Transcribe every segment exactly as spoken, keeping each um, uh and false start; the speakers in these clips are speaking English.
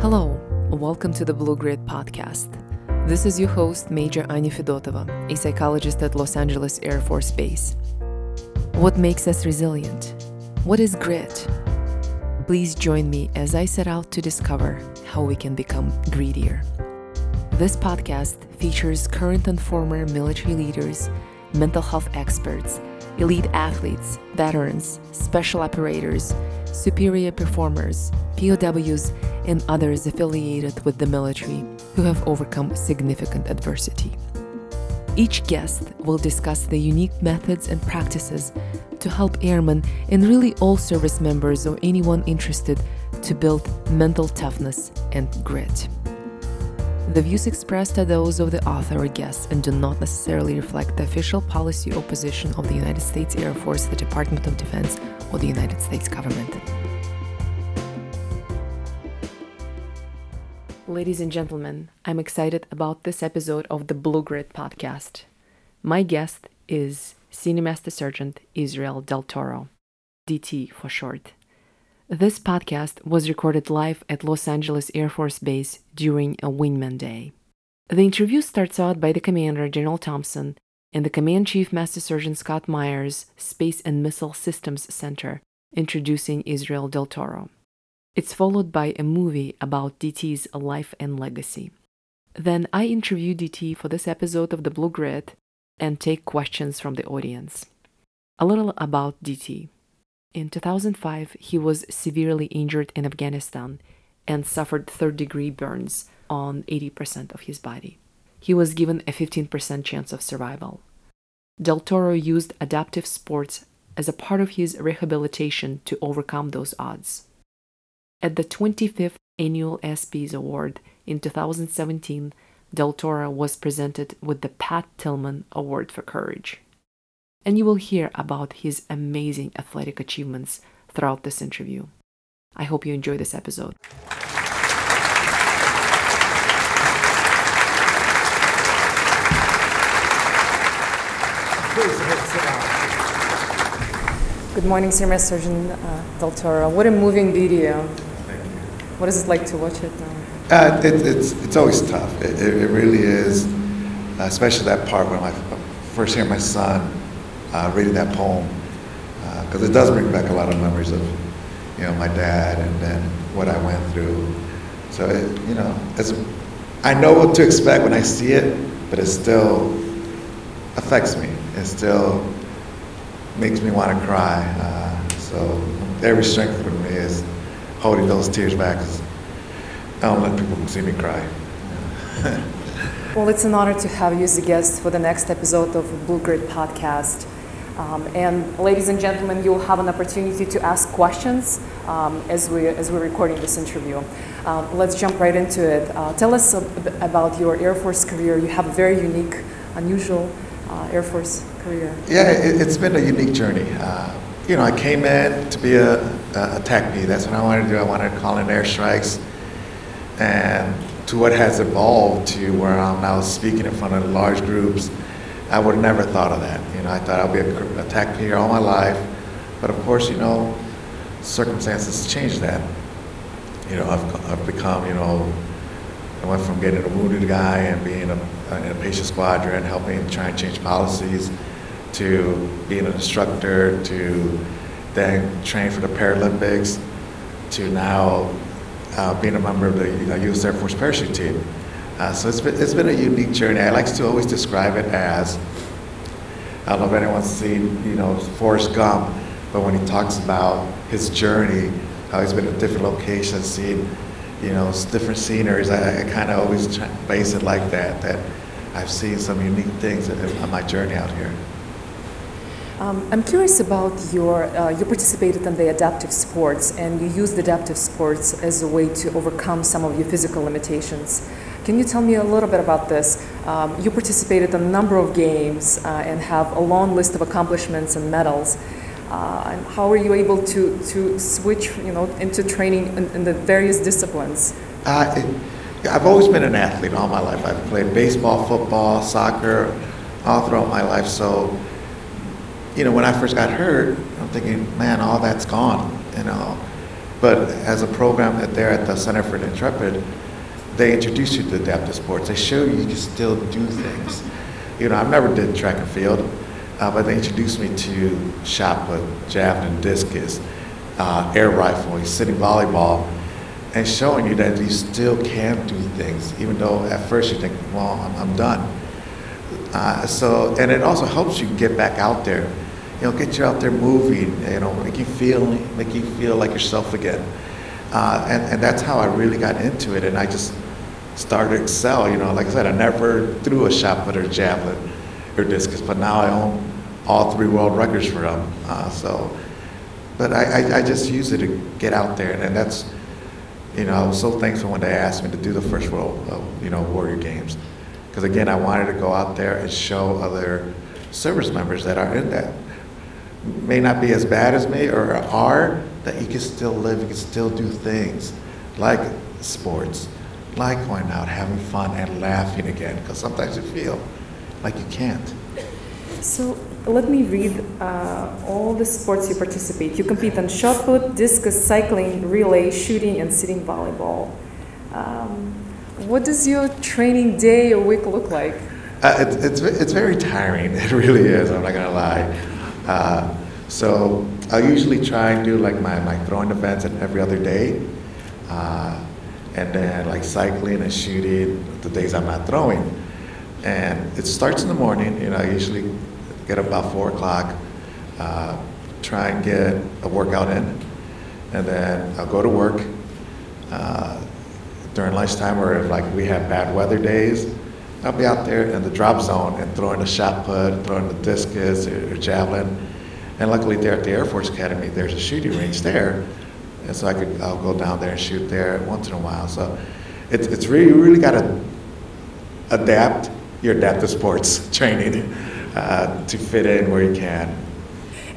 Hello, welcome to the Blue Grit podcast. This is your host, Major Anya Fedotova, a psychologist at Los Angeles Air Force Base. What makes us resilient? What is grit? Please join me as I set out to discover how we can become grittier. This podcast features current and former military leaders, mental health experts, elite athletes, veterans, special operators, superior performers, P O Ws, and others affiliated with the military who have overcome significant adversity. Each guest will discuss the unique methods and practices to help airmen and really all service members or anyone interested to build mental toughness and grit. The views expressed are those of the author or guest and do not necessarily reflect the official policy or position of the United States Air Force, the Department of Defense, or the United States government. Ladies and gentlemen, I'm excited about this episode of the Blue Grit podcast. My guest is Senior Master Sergeant Israel Del Toro, D T for short. This podcast was recorded live at Los Angeles Air Force Base during a Wingman Day. The interview starts out by the commander, General Thompson, and the Command Chief Master Sergeant Scott Myers, Space and Missile Systems Center, introducing Israel Del Toro. It's followed by a movie about D T's life and legacy. Then I interview D T for this episode of The Blue Grit and take questions from the audience. A little about D T. In two thousand five, he was severely injured in Afghanistan and suffered third-degree burns on eighty percent of his body. He was given a fifteen percent chance of survival. Del Toro used adaptive sports as a part of his rehabilitation to overcome those odds. At the twenty-fifth Annual ESPYS Award in two thousand seventeen, Del Toro was presented with the Pat Tillman Award for Courage. And you will hear about his amazing athletic achievements throughout this interview. I hope you enjoy this episode. Good morning, Senior Master Sergeant uh, Del Toro. What a moving video. Thank you. What is it like to watch it now? Uh, it, it's, it's always tough. It, it, it really is, uh, especially that part when I first hear my son Uh, reading that poem, because uh, it does bring back a lot of memories of, you know, my dad and then what I went through. So it, you know, it's, I know what to expect when I see it, but it still affects me. It still makes me want to cry. Uh, so every strength for me is holding those tears back, 'cause I don't let people see me cry. Well, it's an honor to have you as a guest for the next episode of the Blue Grit podcast. Um, and ladies and gentlemen, you'll have an opportunity to ask questions um, as, we, as we're recording this interview. Uh, let's jump right into it. Uh, tell us ab- about your Air Force career. You have a very unique, unusual uh, Air Force career. Yeah, it, it's been a unique journey. Uh, you know, I came in to be a, a attack B. That's what I wanted to do. I wanted to call in airstrikes, and to what has evolved to where I'm now speaking in front of large groups. I would have never thought of that. You know, I thought I'd be an attack P all my life, but of course, you know, circumstances change that. You know, I've, I've become, you know, I went from getting a wounded guy and being a, in a patient squadron, helping try and change policies, to being an instructor, to then train for the Paralympics, to now uh, being a member of the uh, U S Air Force parachute team. Uh, so it's been, it's been a unique journey. I like to always describe it as, I don't know if anyone's seen, you know, Forrest Gump, but when he talks about his journey, how he's been at different locations, seen, you know, different sceneries, I, I kind of always try to base it like that, that I've seen some unique things on my journey out here. Um, I'm curious about your, uh, you participated in the adaptive sports, and you used adaptive sports as a way to overcome some of your physical limitations. Can you tell me a little bit about this? Um, you participated in a number of games uh, and have a long list of accomplishments and medals. Uh, and how were you able to, to switch, you know, into training in, in the various disciplines? Uh, it, I've always been an athlete all my life. I've played baseball, football, soccer, all throughout my life. So, you know, when I first got hurt, I'm thinking, man, all that's gone, you know. But as a program that they're at the Center for the Intrepid, they introduce you to adaptive sports. They show you you can still do things. You know, I've never did track and field, uh, but they introduced me to shot put, javelin, discus, uh, air rifle, city volleyball, and showing you that you still can do things, even though at first you think, well, I'm, I'm done. Uh, so, and it also helps you get back out there. You know, get you out there moving, you know, make you feel, make you feel like yourself again. Uh, and, and that's how I really got into it, and I just started to excel, you know. Like I said, I never threw a shot put or javelin or discus, but now I own all three world records for them. Uh, so, but I, I, I just use it to get out there, and, and that's, you know, I was so thankful when they asked me to do the first world, uh, you know, Warrior Games. Because again, I wanted to go out there and show other service members that are in that. May not be as bad as me or are, that you can still live, you can still do things like sports, like going out, having fun and laughing again, because sometimes you feel like you can't. So let me read uh, all the sports you participate. You compete on shot put, discus, cycling, relay, shooting, and sitting volleyball. Um, what does your training day or week look like? Uh, it's, it's, it's very tiring, it really is, I'm not gonna lie. Uh, so I usually try and do like my, my throwing events every other day, uh, and then like cycling and shooting the days I'm not throwing. And it starts in the morning, you know, I usually get up about four o'clock, uh, try and get a workout in, and then I'll go to work uh, during lunchtime, or if like we have bad weather days, I'll be out there in the drop zone and throwing a shot put, throwing the discus or, or javelin. And luckily there at the Air Force Academy, there's a shooting range there. And so I could, I'll go down there and shoot there once in a while. So it's, it's really, you really gotta adapt your adaptive sports training uh, to fit in where you can.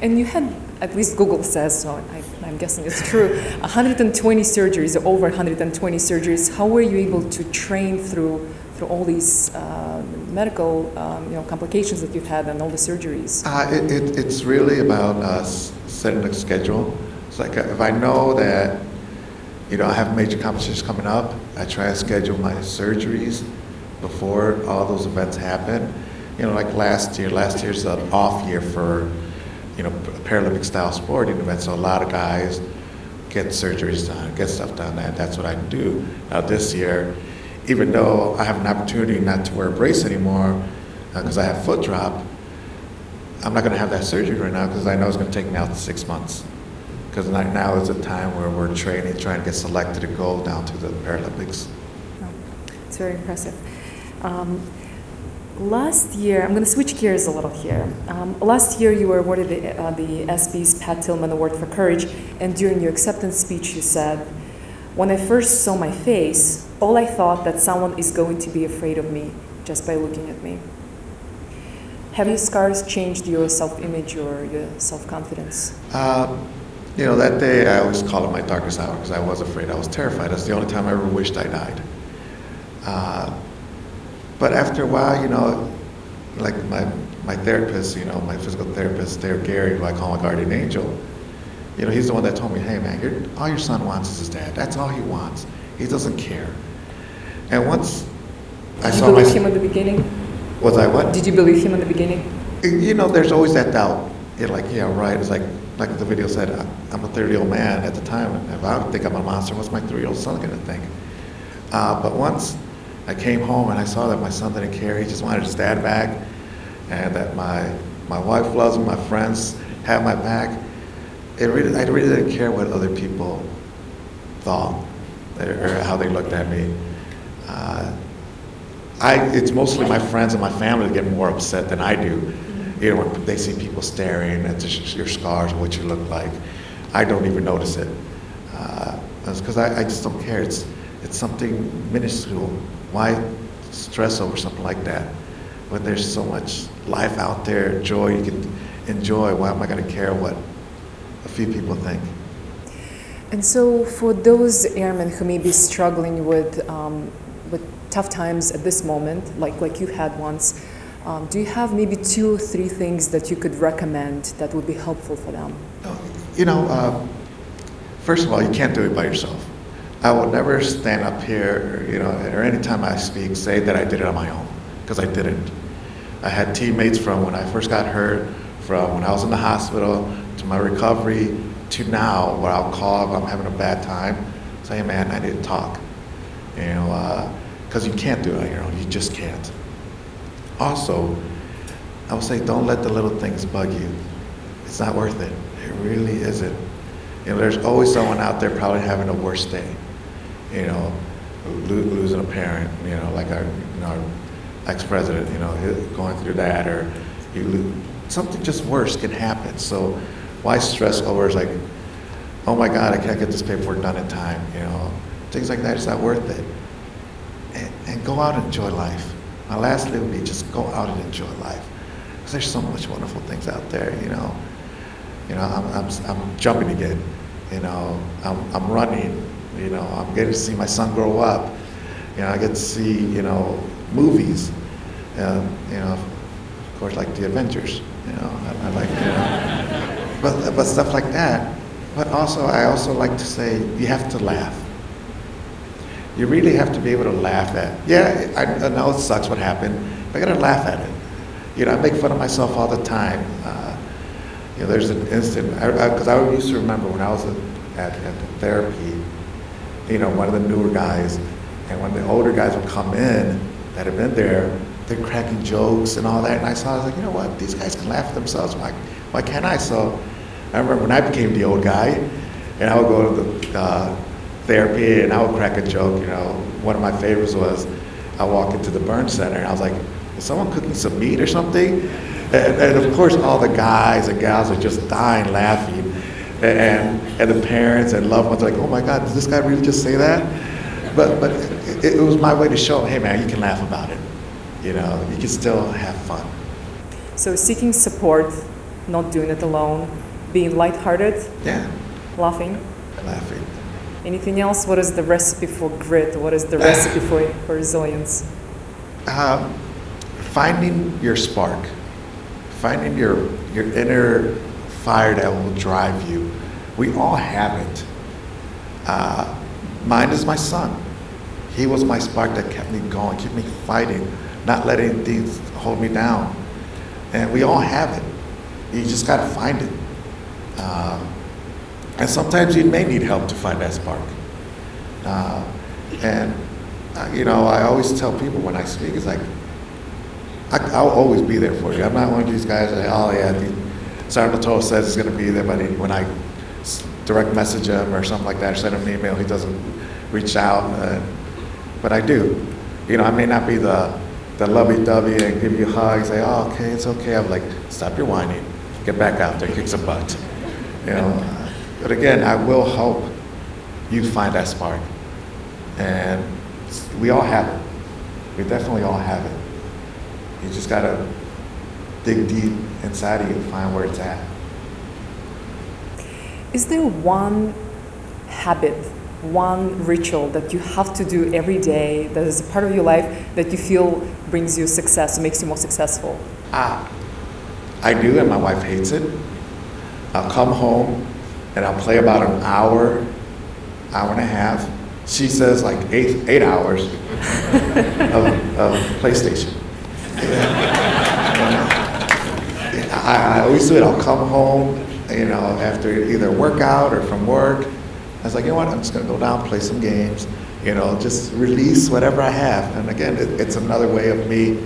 And you had, at least Google says, so I, I'm guessing it's true, one hundred twenty surgeries, or over one hundred twenty surgeries. How were you able to train through all these uh, medical um, you know, complications that you've had and all the surgeries? Uh, it, it, it's really about uh, setting a schedule. It's like if I know that, you know, I have major competitions coming up, I try to schedule my surgeries before all those events happen. You know, like last year, last year's an off year for, you know, Paralympic style sporting events, so a lot of guys get surgeries done, get stuff done, and that's what I do. Now this year, even though I have an opportunity not to wear a brace anymore because uh, I have foot drop, I'm not gonna have that surgery right now because I know it's gonna take me out to six months. Because now is a time where we're training, trying to get selected to go down to the Paralympics. Oh, it's very impressive. Um, last year, I'm gonna switch gears a little here. Um, last year you were awarded the, uh, the ESPYS Pat Tillman Award for Courage, and during your acceptance speech you said, "When I first saw my face, all I thought that someone is going to be afraid of me just by looking at me." Have your scars changed your self-image or your self-confidence? Uh, you know, that day I always call it my darkest hour because I was afraid, I was terrified. That's the only time I ever wished I died. Uh, but after a while, you know, like my, my therapist, you know, my physical therapist there, Gary, who I call my guardian angel, you know, he's the one that told me, "Hey man, your, all your son wants is his dad. That's all he wants. He doesn't care." And once I saw myself... Did you believe him in the beginning? Was I what? Did you believe him in the beginning? You know, there's always that doubt. You're like, yeah, right. It's like, like the video said, I'm a thirty-year-old man at the time. If I don't think I'm a monster, what's my three-year-old son going to think? Uh, but once I came home and I saw that my son didn't care, he just wanted his dad back, and that my, my wife loves him, my friends have my back, It really, I really didn't care what other people thought or how they looked at me. Uh, I, it's mostly my friends and my family that get more upset than I do. Mm-hmm. You know, when they see people staring at just your scars, what you look like, I don't even notice it. Uh, it's because I, I just don't care. It's, it's something minuscule. Why stress over something like that? When there's so much life out there, joy you can enjoy, why am I going to care what a few people think? And so for those airmen who may be struggling with, um, with tough times at this moment, like, like you had once, um, do you have maybe two or three things that you could recommend that would be helpful for them? You know, uh, First of all, you can't do it by yourself. I will never stand up here, you know, or any time I speak, say that I did it on my own, because I didn't. I had teammates from when I first got hurt, from when I was in the hospital, to my recovery, to now, where I'll call if I'm having a bad time, say, hey, man, I need to talk. You know, because uh, you can't do it on your own, you just can't. Also, I would say, don't let the little things bug you. It's not worth it, it really isn't. You know, there's always someone out there probably having the worst day. You know, lo- losing a parent, you know, like our, you know, our ex-president, you know, going through that, or you lo- something just worse can happen. So why stress over is like, oh my God, I can't get this paperwork done in time, you know. Things like that, it's not worth it. And, and go out and enjoy life. My last thing would be just go out and enjoy life. Because there's so much wonderful things out there, you know. You know, I'm, I'm, I'm jumping again, you know, I'm, I'm running. You know, I'm getting to see my son grow up. You know, I get to see, you know, movies. Um, you know, of course, like the Avengers. You know, I, I like, you know, but but stuff like that. But also, I also like to say you have to laugh. You really have to be able to laugh at. Yeah, I, I know it sucks what happened, but I gotta laugh at it. You know, I make fun of myself all the time. Uh, you know, there's an instant because I, I, I used to remember when I was at, at the therapy. You know, one of the newer guys, and when the older guys would come in that had been there, they're cracking jokes and all that. And I saw, I was like, you know what? These guys can laugh at themselves. Why, why can't I? So I remember when I became the old guy, and I would go to the uh, therapy and I would crack a joke. You know, one of my favorites was I walk into the burn center and I was like, is someone cooking some meat or something? And, and of course, all the guys and gals are just dying laughing. And, and the parents and loved ones are like, oh my God, does this guy really just say that? But but it, it was my way to show, hey man, you can laugh about it. You know, you can still have fun. So seeking support, not doing it alone, being lighthearted. Yeah. Laughing. Laughing. Anything else? What is the recipe for grit? What is the recipe for, for resilience? Uh, finding your spark, finding your your inner fire that will drive you. We all have it. Uh, mine is my son. He was my spark that kept me going, kept me fighting, not letting things hold me down. And we all have it. You just gotta find it. Uh, and sometimes you may need help to find that spark. Uh, and uh, you know, I always tell people when I speak, it's like, I, I'll always be there for you. I'm not one of these guys that, oh yeah, these, Sergeant Del Toro says he's going to be there, but when I direct message him or something like that, or send him an email, he doesn't reach out. Uh, but I do. You know, I may not be the, the lovey-dovey and give you hugs, say, oh, okay, it's okay. I'm like, stop your whining. Get back out there. Kick some butt. You know, uh, but again, I will help you find that spark. And we all have it. We definitely all have it. You just got to dig deep inside of you and find where it's at. Is there one habit, one ritual that you have to do every day that is a part of your life that you feel brings you success, makes you more successful? Ah, I do, and my wife hates it. I'll come home and I'll play about an hour, hour and a half. She says like eight, eight hours of, of PlayStation. I, I always do it. I'll come home, you know, after either workout or from work. I was like, you know what? I'm just going to go down, play some games, you know, just release whatever I have. And again, it, it's another way of me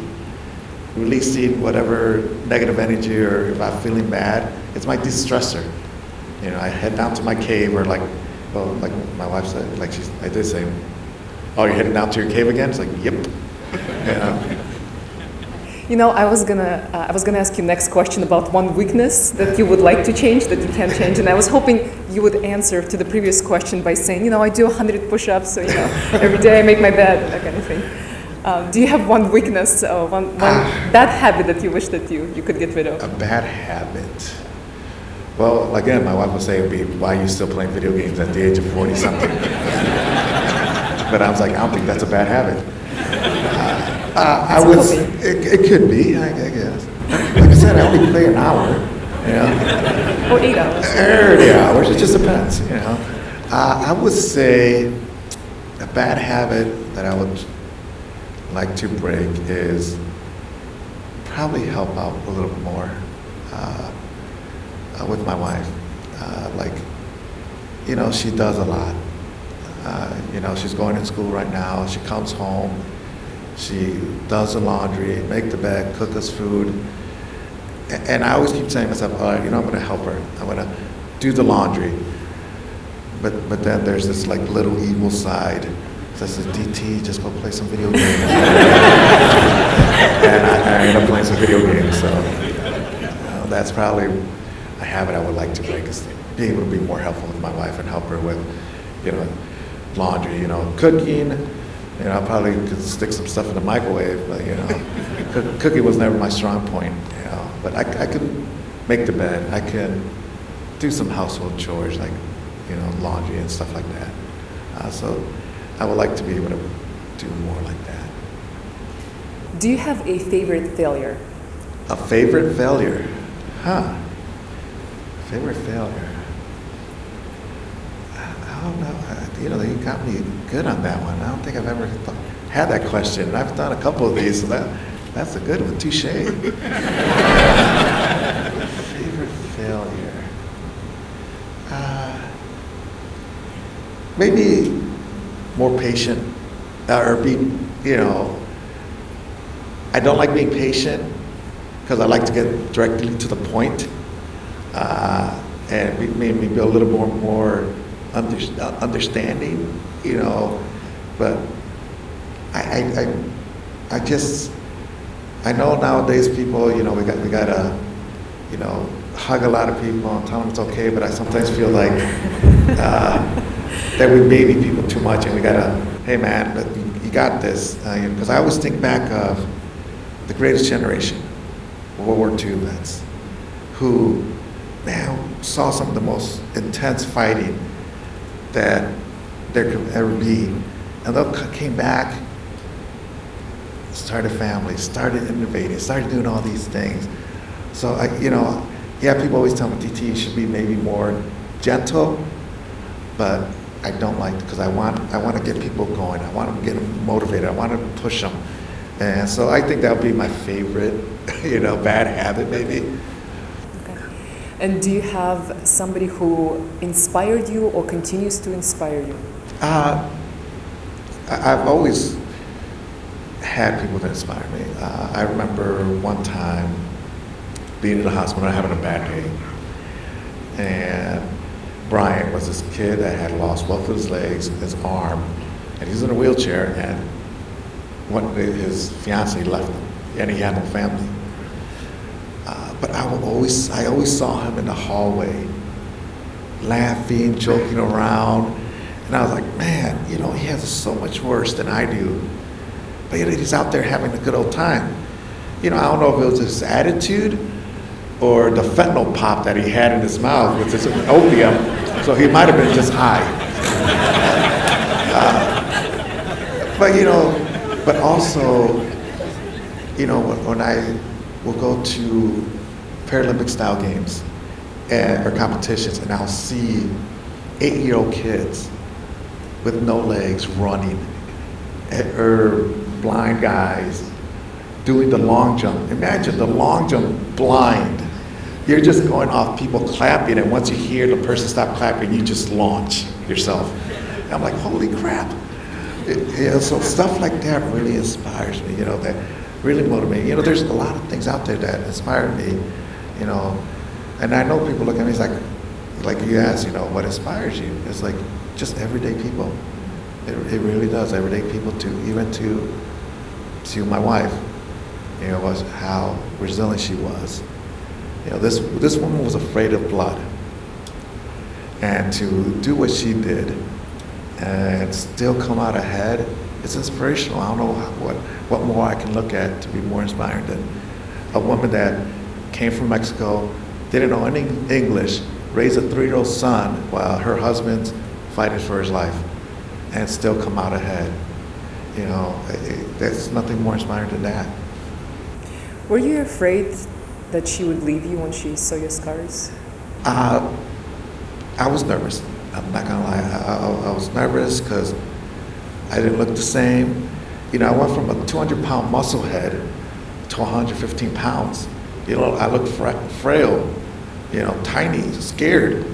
releasing whatever negative energy or if I'm feeling bad. It's my de-stressor. You know, I head down to my cave or like, well, like my wife said, like she's, I did say, oh, you're heading down to your cave again? It's like, yep. You know? You know, I was gonna, uh, I was gonna ask you next question about one weakness that you would like to change, that you can't change, and I was hoping you would answer to the previous question by saying, you know, I do one hundred push-ups, so you know, every day I make my bed, that kind of thing. Um, do you have one weakness, or one, one uh, bad habit that you wish that you, you could get rid of? A bad habit. Well, again, my wife would say, it'd be, why are you still playing video games at the age of forty-something? But I was like, I don't think that's a bad habit. Uh, I would. It, it could be, I, I guess. Like I said, I only play an hour, you know. Or eight hours. Or eight hours. It just depends, you know. Uh, I would say a bad habit that I would like to break is probably help out a little bit more uh, with my wife. Uh, like, you know, she does a lot. Uh, you know, she's going to school right now. She comes home. She does the laundry, make the bed, cook us food. And, and I always keep saying to myself, all right, you know, I'm gonna help her. I'm gonna do the laundry. But but then there's this like little evil side. So I said, D T, just go play some video games. And I, I end up playing some video games. So uh, that's probably a habit I would like to break, is being able to be more helpful with my wife and help her with, you know, laundry, you know, cooking. You know, I probably could stick some stuff in the microwave, but you know, cook, cooking was never my strong point. You know, but I, I could make the bed. I could do some household chores like, you know, laundry and stuff like that. Uh, so I would like to be able to do more like that. Do you have a favorite failure? A favorite failure? Huh. Favorite failure? I don't know. I, you know, you got me good on that one. I don't think I've ever th- had that question. I've done a couple of these, so that, that's a good one. Touche. Favorite failure? Maybe more patient, uh, or be, you know, I don't like being patient because I like to get directly to the point, uh, and it made me be a little more, more under, uh, understanding, you know, but I, I, I, I just, I know nowadays people, you know, we got, we got to, you know, hug a lot of people and tell them it's okay, but I sometimes feel like, uh, that we baby people too much, and we gotta, hey man, you got this. Because uh, I always think back of the Greatest Generation, World War Two vets, who now saw some of the most intense fighting that there could ever be. And they came back, started families, started innovating, started doing all these things. So, I, you know, yeah, people always tell me, D T, you should be maybe more gentle, but I don't like, because I want I want to get people going. I want to get them motivated. I want to push them. And so I think that would be my favorite, you know, bad habit maybe. Okay. And do you have somebody who inspired you or continues to inspire you? Uh, I've always had people that inspire me. Uh, I remember one time being in the hospital and having a bad day. And Bryant was this kid that had lost both of his legs, his arm, and he's in a wheelchair, and one, his fiancee left him, and he had no family. Uh, but I would always, I always saw him in the hallway, laughing, joking around, and I was like, man, you know, he has so much worse than I do, but he's out there having a good old time. You know, I don't know if it was his attitude, or the fentanyl pop that he had in his mouth with his opium, so he might have been just high. Uh, but you know, but also, you know, when I will go to Paralympic style games and, or competitions, and I'll see eight-year-old kids with no legs running, or blind guys doing the long jump. Imagine the long jump blind. You're just going off people clapping, and once you hear the person stop clapping, you just launch yourself. And I'm like, holy crap. It, you know, so stuff like that really inspires me, you know, that really motivates me. You know, there's a lot of things out there that inspire me, you know, and I know people look at me, it's like, like you asked, you know, what inspires you? It's like, just everyday people. It, it really does, everyday people too, even to, to my wife, you know, was how resilient she was. You know, this this woman was afraid of blood, and to do what she did and still come out ahead, it's inspirational. I don't know what, what more I can look at to be more inspiring than a woman that came from Mexico, didn't know any English, raised a three-year-old son while her husband's fighting for his life, and still come out ahead. You know, it, there's nothing more inspiring than that. Were you afraid that she would leave you when she saw your scars? Uh, I was nervous. I'm not gonna lie, I, I, I was nervous because I didn't look the same. You know, I went from a two hundred pound muscle head to one hundred fifteen pounds. You know, I looked fra- frail, you know, tiny, scared,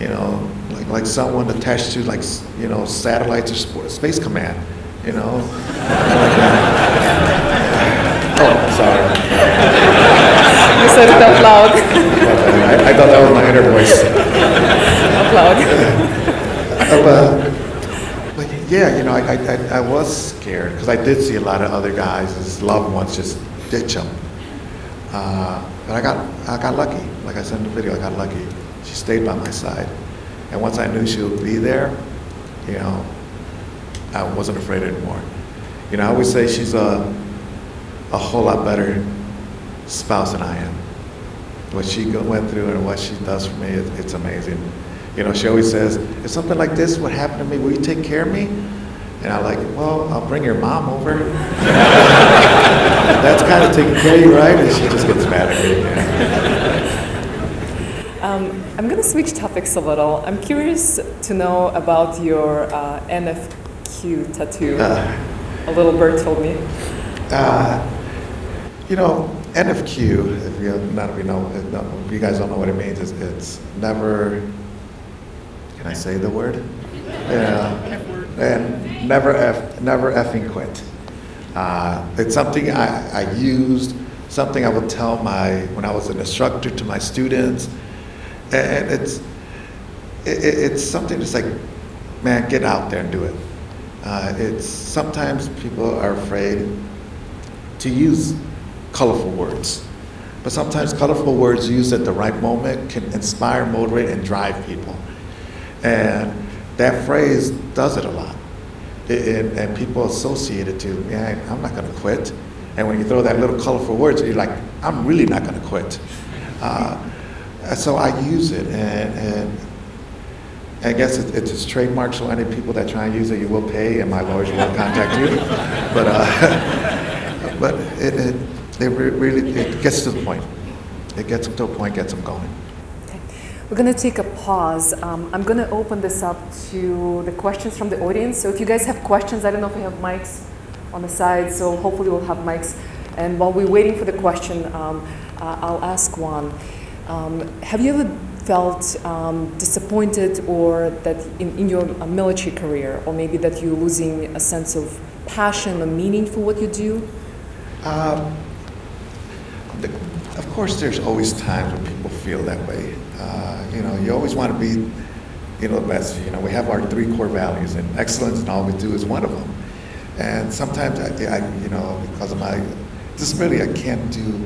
you know, like, like someone attached to, like, you know, satellites or sport, Space Command, you know. Oh, sorry. You said it out loud. I, I thought that was my inner voice. Out loud. uh, but, but yeah, you know, I, I, I was scared because I did see a lot of other guys' loved ones just ditch them. Uh, but I got, I got lucky. Like I said in the video, I got lucky. She stayed by my side. And once I knew she would be there, you know, I wasn't afraid anymore. You know, I always say she's a, a whole lot better spouse than I am. What she go, went through and what she does for me, it, it's amazing. You know, she always says, if something like this would happen to me, will you take care of me? And I'm like, well, I'll bring your mom over. That's kind of taking care of you, right? And she just gets mad at me. Yeah. Um, I'm going to switch topics a little. I'm curious to know about your uh, N F Q tattoo. Uh, a little bird told me. Uh, you know, N F Q, if you, none of you know, if you guys don't know what it means, it's, it's never, can I say the word? Yeah. And never eff, never effing quit. Uh, it's something I, I used, something I would tell my, when I was an instructor to my students. And it's, it, it's something that's like, man, get out there and do it. Uh, it's, sometimes people are afraid to use colorful words. But sometimes colorful words used at the right moment can inspire, motivate, and drive people. And that phrase does it a lot. It, it, and people associate it to, man, I'm not gonna quit. And when you throw that little colorful words, you're like, I'm really not gonna quit. Uh, so I use it, and, and I guess it, it's just trademark, so any people that try and use it, you will pay, and my lawyers will contact you. But uh, but it, it, it really, it gets to the point. It gets them to a point, gets them going. We're going to take a pause. Um, I'm going to open this up to the questions from the audience. So if you guys have questions, I don't know if we have mics on the side, so hopefully we'll have mics. And while we're waiting for the question, um, uh, I'll ask one. Um, have you ever felt um, disappointed or that in, in your uh, military career, or maybe that you're losing a sense of passion or meaning for what you do? Um, the, of course, there's always times when people feel that way. Uh, you know, you always want to be, you know, the best. You know, we have our three core values, and excellence in all we do is one of them. And sometimes, I, I, you know, because of my disability, I can't do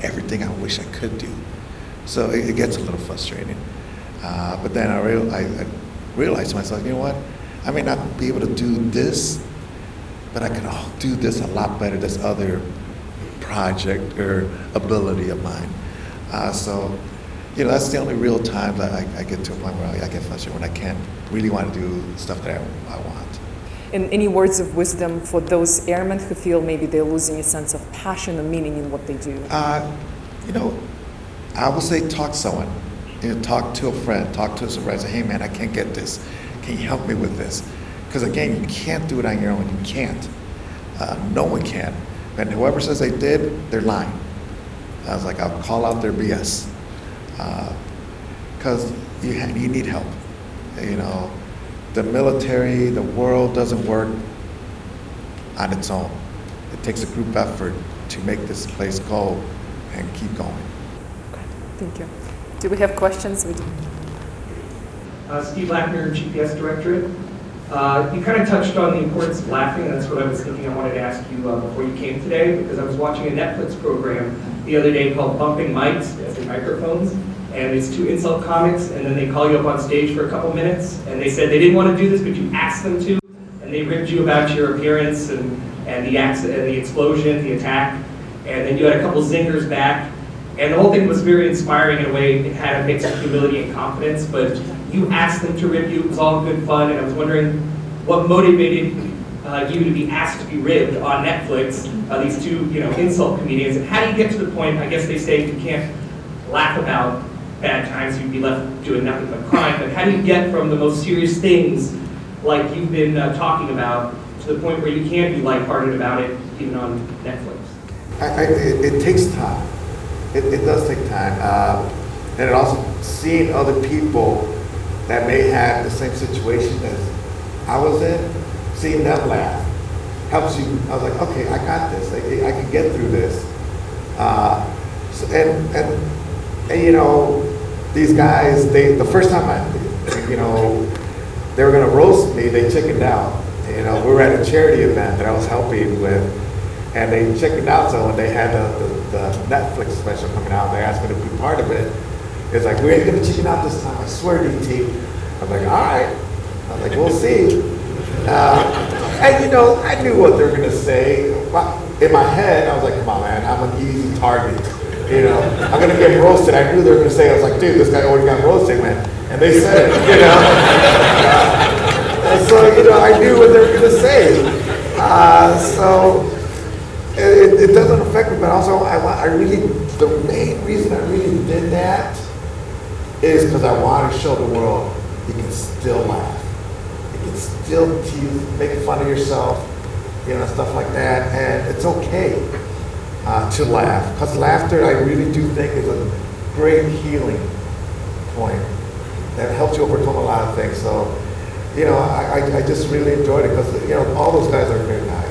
everything I wish I could do. So it, it gets a little frustrating. Uh, but then I, real, I, I realized to myself, you know what? I may not be able to do this, but I can do this a lot better, this other project or ability of mine. Uh, so. You know, that's the only real time that I, I get to a point where I, I get frustrated, when I can't really want to do stuff that I, I want. And any words of wisdom for those airmen who feel maybe they're losing a sense of passion and meaning in what they do? Uh, you know, I would say talk to someone. You know, talk to a friend, talk to a supervisor. Hey man, I can't get this. Can you help me with this? Because again, you can't do it on your own. You can't. Uh, no one can. And whoever says they did, they're lying. I was like, I'll call out their B S. Because uh, you, ha- you need help. You know, the military, the world doesn't work on its own. It takes a group effort to make this place go and keep going. Okay, thank you. Do we have questions? We do. Uh, Steve Lackner, G P S Directorate. Uh, you kind of touched on the importance of laughing. That's what I was thinking I wanted to ask you uh, before you came today, because I was watching a Netflix program the other day called Bumping Mics, as in microphones, and it's two insult comics, and then they call you up on stage for a couple minutes, and they said they didn't want to do this, but you asked them to, and they ripped you about your appearance and, and the accident, and the explosion, the attack, and then you had a couple zingers back, and the whole thing was very inspiring in a way. It had a mix of humility and confidence, but you asked them to rib you. It was all good fun, and I was wondering what motivated uh, you to be asked to be ribbed on Netflix, uh, these two you know, insult comedians, and how do you get to the point, I guess they say you can't laugh about bad times, you'd be left doing nothing but crime. But how do you get from the most serious things, like you've been uh, talking about, to the point where you can't be lighthearted about it, even on Netflix? I, I, it, it takes time. It, it does take time. Uh, and it also, seeing other people that may have the same situation as I was in, seeing them laugh helps you. I was like, okay, I got this. I, I can get through this. Uh, so, and, and and you know, these guys, they the first time I, you know, they were gonna roast me. They chickened out. You know, we were at a charity event that I was helping with, and they chickened out. So when they had the, the, the Netflix special coming out, they asked me to be part of it. It's like, we ain't gonna chicken out this time. I swear to you, T. I'm like, all right. I'm like, we'll see. Uh, and you know, I knew what they were gonna say. In my head, I was like, come on, man, I'm an easy target. You know, I'm gonna get roasted. I knew they were gonna say. I was like, dude, this guy already got roasted, man. And they said it. You know. Uh, and so you know, I knew what they were gonna say. Uh, so. It, it doesn't affect me, but also I want, I really, the main reason I really did that is because I want to show the world you can still laugh, you can still tease, make fun of yourself, you know, stuff like that, and it's okay uh, to laugh, because laughter, I really do think, is a great healing point that helps you overcome a lot of things. So, you know, I, I, I just really enjoyed it because, you know, all those guys are great guys.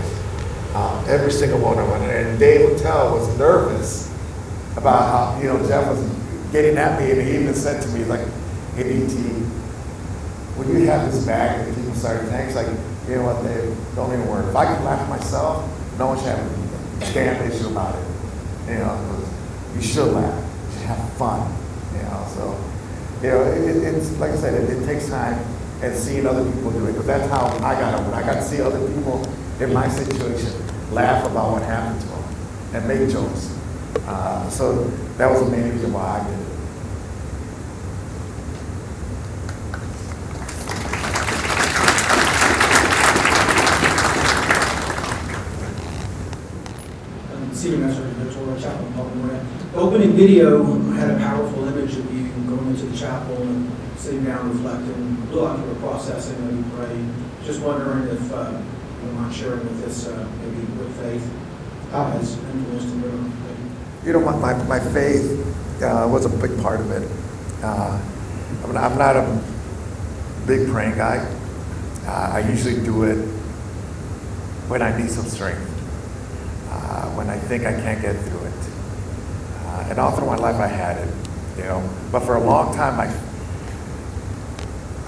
Um, every single one of them, and Dave Toal was nervous about how, you know, Jeff was getting at me, and he even said to me, like, hey, D T, would you have this bag and people started tanks? Like, you know what, Dave, don't even worry. If I can laugh at myself, no one should have a damn issue about it. You know, you should laugh, you should have fun, you know, so, you know, it, it's, like I said, it, it takes time, and seeing other people do it, because that's how I got over it. I got to see other people in my situation laugh about what happened to them and make jokes. Uh, so that was the main reason why I did it. Senior Master Sergeant Del Toro, Chaplain Paul Moran. The opening video had a powerful image of you going into the chapel and sitting down, reflecting, a little after the process, I know you pray. Just wondering if uh, I'm sharing with this, uh, maybe with faith, how has influenced the room? You know, my, my faith uh, was a big part of it. Uh, I mean, I'm not a big praying guy. Uh, I usually do it when I need some strength, uh, when I think I can't get through it. Uh, and all through my life I had it, you know. But for a long time, I,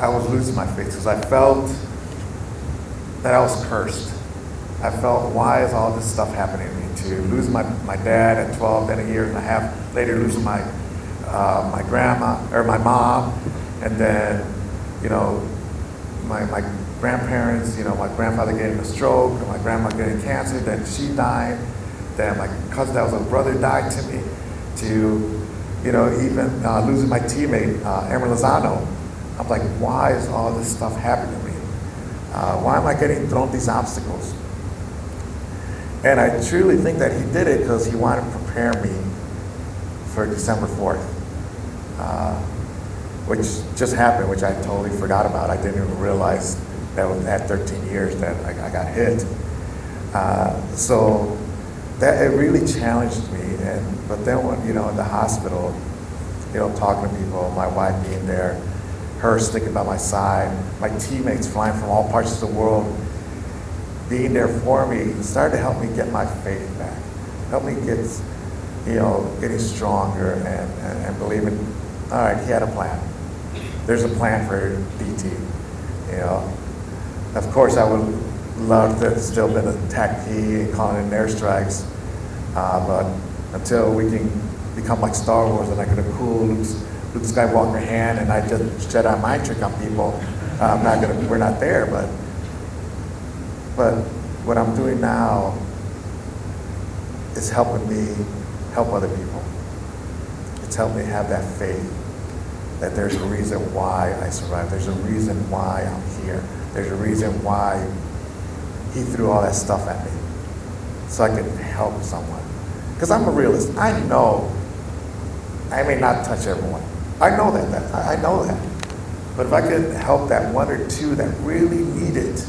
I was losing my faith because I felt that I was cursed. I felt, why is all this stuff happening to me? To lose my, my dad at twelve, then a year and a half later, losing my uh, my grandma or my mom, and then you know my my grandparents. You know, my grandfather getting a stroke, and my grandma getting cancer. Then she died. Then my cousin that was a brother died to me. To you know even uh, losing my teammate uh, Emery Lozano. I'm like, why is all this stuff happening to me? Uh, why am I getting thrown these obstacles? And I truly think that he did it because he wanted to prepare me for December fourth, uh, which just happened, which I totally forgot about. I didn't even realize that was at thirteen years that I, I got hit. Uh, so that it really challenged me. And but then when you know in the hospital, you know talking to people, my wife being there, her sticking by my side, my teammates flying from all parts of the world, being there for me, started to help me get my faith back, help me get, you know, getting stronger and, and, and believing, all right, he had a plan. There's a plan for D T, you know. Of course, I would love to have still been a tactique and calling in airstrikes, uh, but until we can become like Star Wars and I get a cool Luke Skywalker hand and I just Jedi mind trick on people, I'm not gonna, we're not there, but but what I'm doing now is helping me help other people. It's helping me have that faith that there's a reason why I survived. There's a reason why I'm here. There's a reason why he threw all that stuff at me so I can help someone. Because I'm a realist. I know I may not touch everyone. I know that, that I know that. But if I could help that one or two that really need it,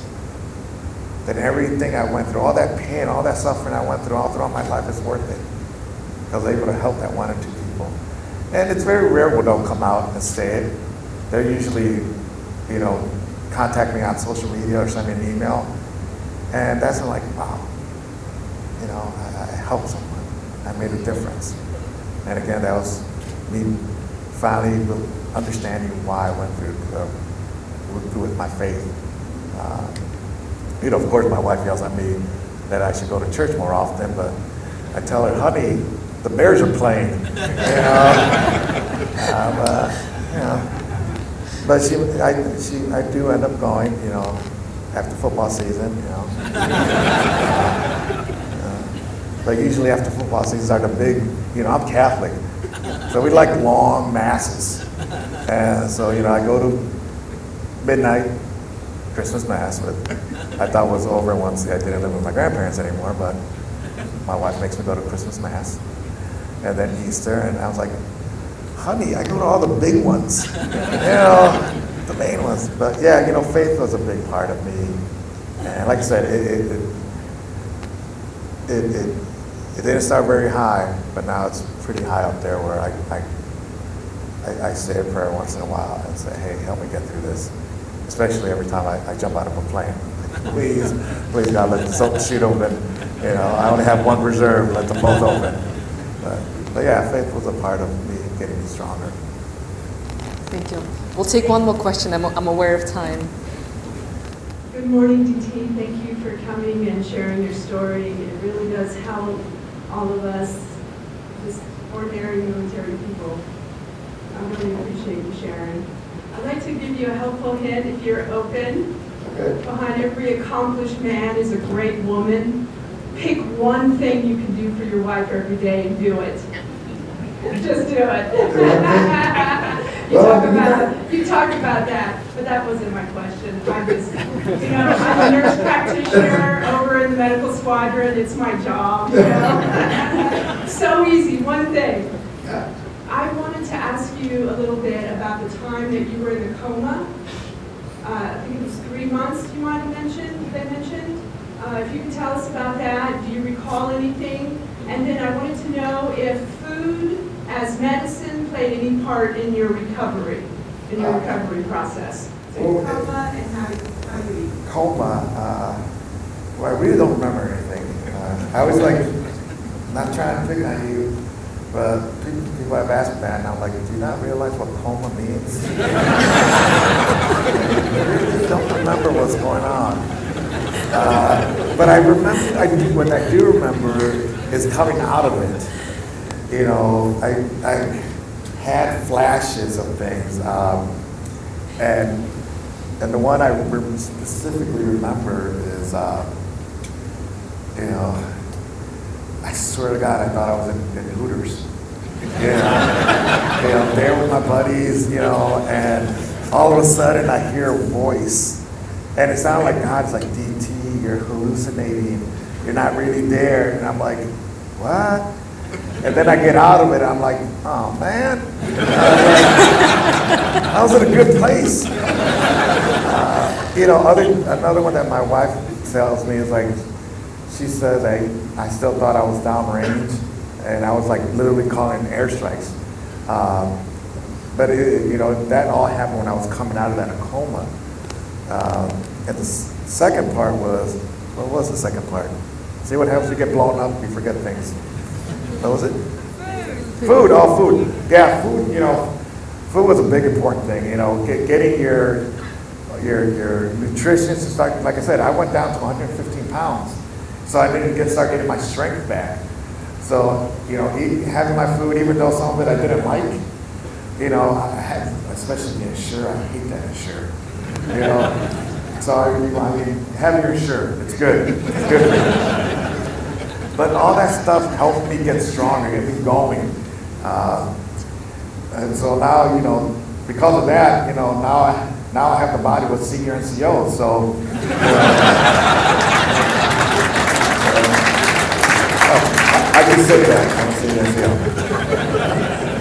then everything I went through, all that pain, all that suffering I went through all throughout my life is worth it. I was able to help that one or two people. And it's very rare when they'll come out and say it. They're usually, you know, contact me on social media or send me an email. And that's when I'm like, wow, you know, I, I helped someone. I made a difference. And again, that was me finally understanding why I went through, uh, through with my faith. Uh, you know, of course, my wife yells at me that I should go to church more often, but I tell her, honey, the Bears are playing. You know, um, uh, you know. But she, I, she, I do end up going, you know, after football season, you know. uh, uh, but usually after football seasons are the big, you know, I'm Catholic, so we like long masses. And so, you know, I go to midnight Christmas mass, which I thought was over once I didn't live with my grandparents anymore, but my wife makes me go to Christmas mass. And then Easter, and I was like, honey, I go to all the big ones, you know, the main ones. But yeah, you know, faith was a big part of me. And like I said, it it it, it, it, it didn't start very high, but now it's pretty high up there where I, I I, I say a prayer once in a while and say, hey, help me get through this. Especially every time I, I jump out of a plane. Like, please, please God, let the chute open. You know, I only have one reserve, let them both open. But, but yeah, faith was a part of me getting stronger. Thank you. We'll take one more question. I'm, I'm aware of time. Good morning, D T. Thank you for coming and sharing your story. It really does help all of us, just ordinary military people. I really appreciate you sharing. I'd like to give you a helpful hint if you're open. Okay. Behind every accomplished man is a great woman. Pick one thing you can do for your wife every day and do it. Just do it. you, talk about, you talk about that, but that wasn't my question. I'm just, you know, I'm a nurse practitioner over in the medical squadron. It's my job, you know. So easy, one thing. I wanted to ask you a little bit about the time that you were in the coma. Uh, I think it was three months you might have mentioned, they mentioned. Uh, if you could tell us about that, do you recall anything? And then I wanted to know if food as medicine played any part in your recovery, in your uh, recovery process. So well, coma and how you recovered. Coma, uh, well, I really don't remember anything. Uh, I was like, not trying to pick on you, but people, people have asked me that, and I'm like, do you not realize what coma means? I really don't remember what's going on. Uh, but I remember, I do, what I do remember is coming out of it. You know, I, I had flashes of things, um, and and the one I specifically remember is, uh, you know, I swear to God, I thought I was in, in Hooters. Yeah, you know, I'm there with my buddies, you know, and all of a sudden I hear a voice, and it sounded like God's like, D T, you're hallucinating, you're not really there, and I'm like, what? And then I get out of it, and I'm like, oh man, uh, I was in a good place. Uh, you know, other another one that my wife tells me is like, she says, I, I still thought I was downrange, and I was like literally calling airstrikes. Um, but it, you know, that all happened when I was coming out of that coma. Um, and the s- second part was, what was the second part? See what happens when you get blown up, you forget things. What was it? Food. Food, all food. Yeah, food, you know, food was a big important thing, you know, get, getting your, your, your nutrition, like, like I said, I went down to one hundred fifteen pounds. So I needed to get, start getting my strength back. So, you know, eat, having my food, even though some of it I didn't like, you know, I had, especially the Ensure, I hate that Ensure, you know. So I, I mean, having your Ensure, it's good, it's good for you. But all that stuff helped me get stronger, get me going. Uh, and so now, you know, because of that, you know, now I, now I have the body with senior N C O, so. Uh, I can say that. I can say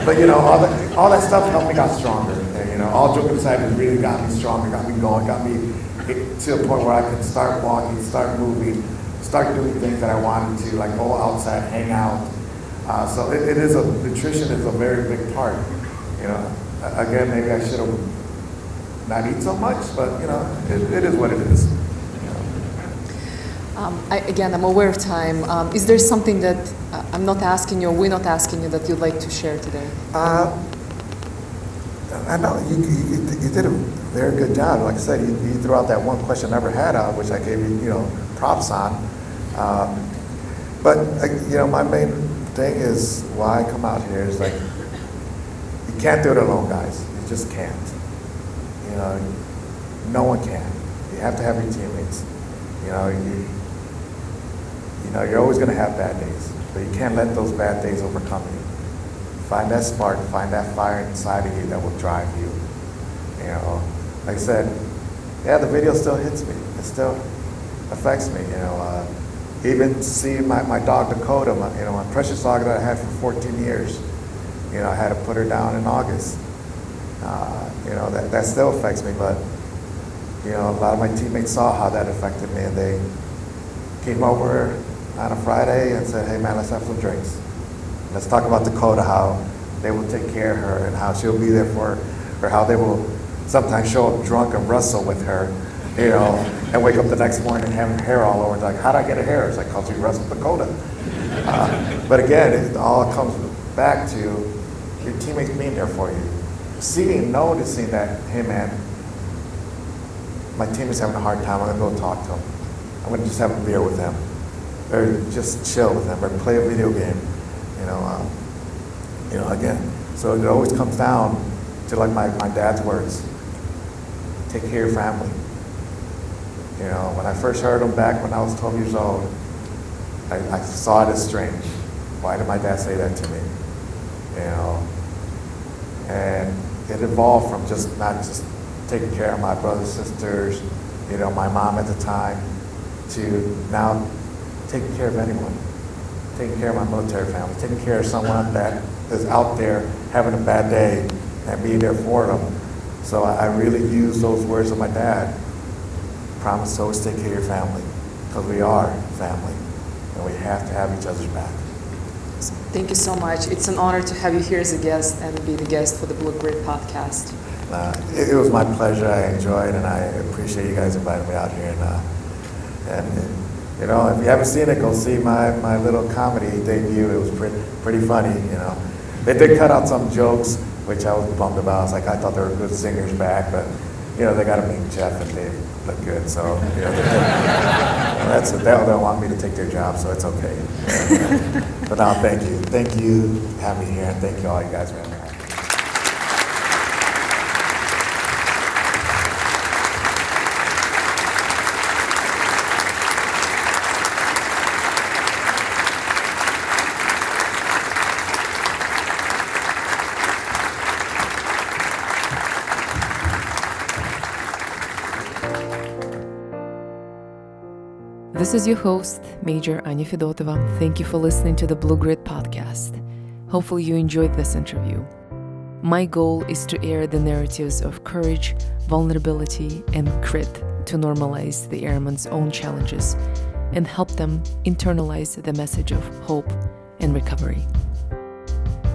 that. But you know, all that, all that stuff helped me got stronger. And, you know, all joking aside, it really got me stronger, got me going, got me to a point where I could start walking, start moving, start doing things that I wanted to, like go outside, hang out. Uh, so it, it is a, nutrition is a very big part. You know, again, maybe I should have not eat so much, but you know, it, it is what it is. You know. um, I, again, I'm aware of time. Um, is there something that uh, I'm not asking you, or we're not asking you, that you'd like to share today? Uh, I know you, you, you did a very good job. Like I said, you, you threw out that one question I never had, uh, which I gave you, you know, props on. Um, but uh, you know, my main thing is why I come out here is like, you can't do it alone, guys. You just can't. You know, no one can. You have to have your teammates. You know, you, you know, you're always going to have bad days, but you can't let those bad days overcome you. Find that spark, find that fire inside of you that will drive you. You know, like I said, yeah, the video still hits me. It still affects me. You know, uh, even seeing my, my dog Dakota, my, you know, my precious dog that I had for fourteen years. You know, I had to put her down in August. Uh, You know, that, that still affects me, but, you know, a lot of my teammates saw how that affected me, and they came over on a Friday and said, hey, man, let's have some drinks. Let's talk about Dakota, how they will take care of her and how she'll be there for her, or how they will sometimes show up drunk and wrestle with her, you know, and wake up the next morning and have her hair all over. It's like, how'd I get her hair? It's like, because we wrestled Dakota. Uh, but again, it all comes back to your teammates being there for you. Seeing, noticing that, hey man, my team is having a hard time, I'm gonna go talk to them. I'm gonna just have a beer with them, or just chill with them, or play a video game, you know, um, you know, again. So it always comes down to like my, my dad's words, take care of your family. You know, when I first heard them back when I was twelve years old, I, I saw it as strange. Why did my dad say that to me? You know, and it evolved from just not just taking care of my brothers, sisters, you know, my mom at the time, to now taking care of anyone, taking care of my military family, taking care of someone that is out there having a bad day and being there for them. So I really use those words of my dad. Promise to always take care of your family, because we are family, and we have to have each other's back. Thank you so much. It's an honor to have you here as a guest and be the guest for the Blue Grit podcast. Uh, it, it was my pleasure. I enjoyed, and I appreciate you guys inviting me out here. And, uh, and, and you know, if you haven't seen it, go see my, my little comedy debut. It was pretty pretty funny. You know, they did cut out some jokes, which I was bummed about. I was like, I thought they were good singers back, but you know, they got to make Jeff and Dave look good. So you know, that's they don't want me to take their job, so it's okay. Yeah. But now, thank you. Thank you for having me here, and thank you all you guys for having me. This is your host, Major Anya Fedotova. Thank you for listening to the Blue Grit podcast. Hopefully you enjoyed this interview. My goal is to air the narratives of courage, vulnerability, and grit to normalize the airmen's own challenges and help them internalize the message of hope and recovery.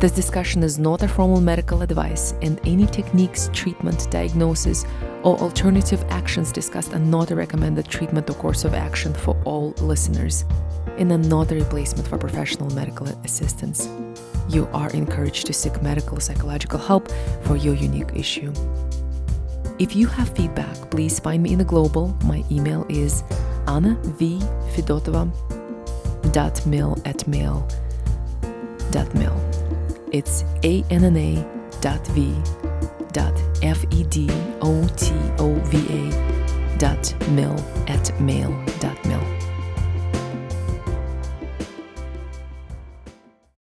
This discussion is not a formal medical advice, and any techniques, treatment, diagnosis, or alternative actions discussed are not a recommended treatment or course of action for all listeners, and are not a replacement for professional medical assistance. You are encouraged to seek medical or psychological help for your unique issue. If you have feedback, please find me in the global. My email is anna v fedotova dot mail at mail dot mail. It's A-N-N-A dot V dot F-E-D-O-T-O-V-A dot mil at mail dot mil.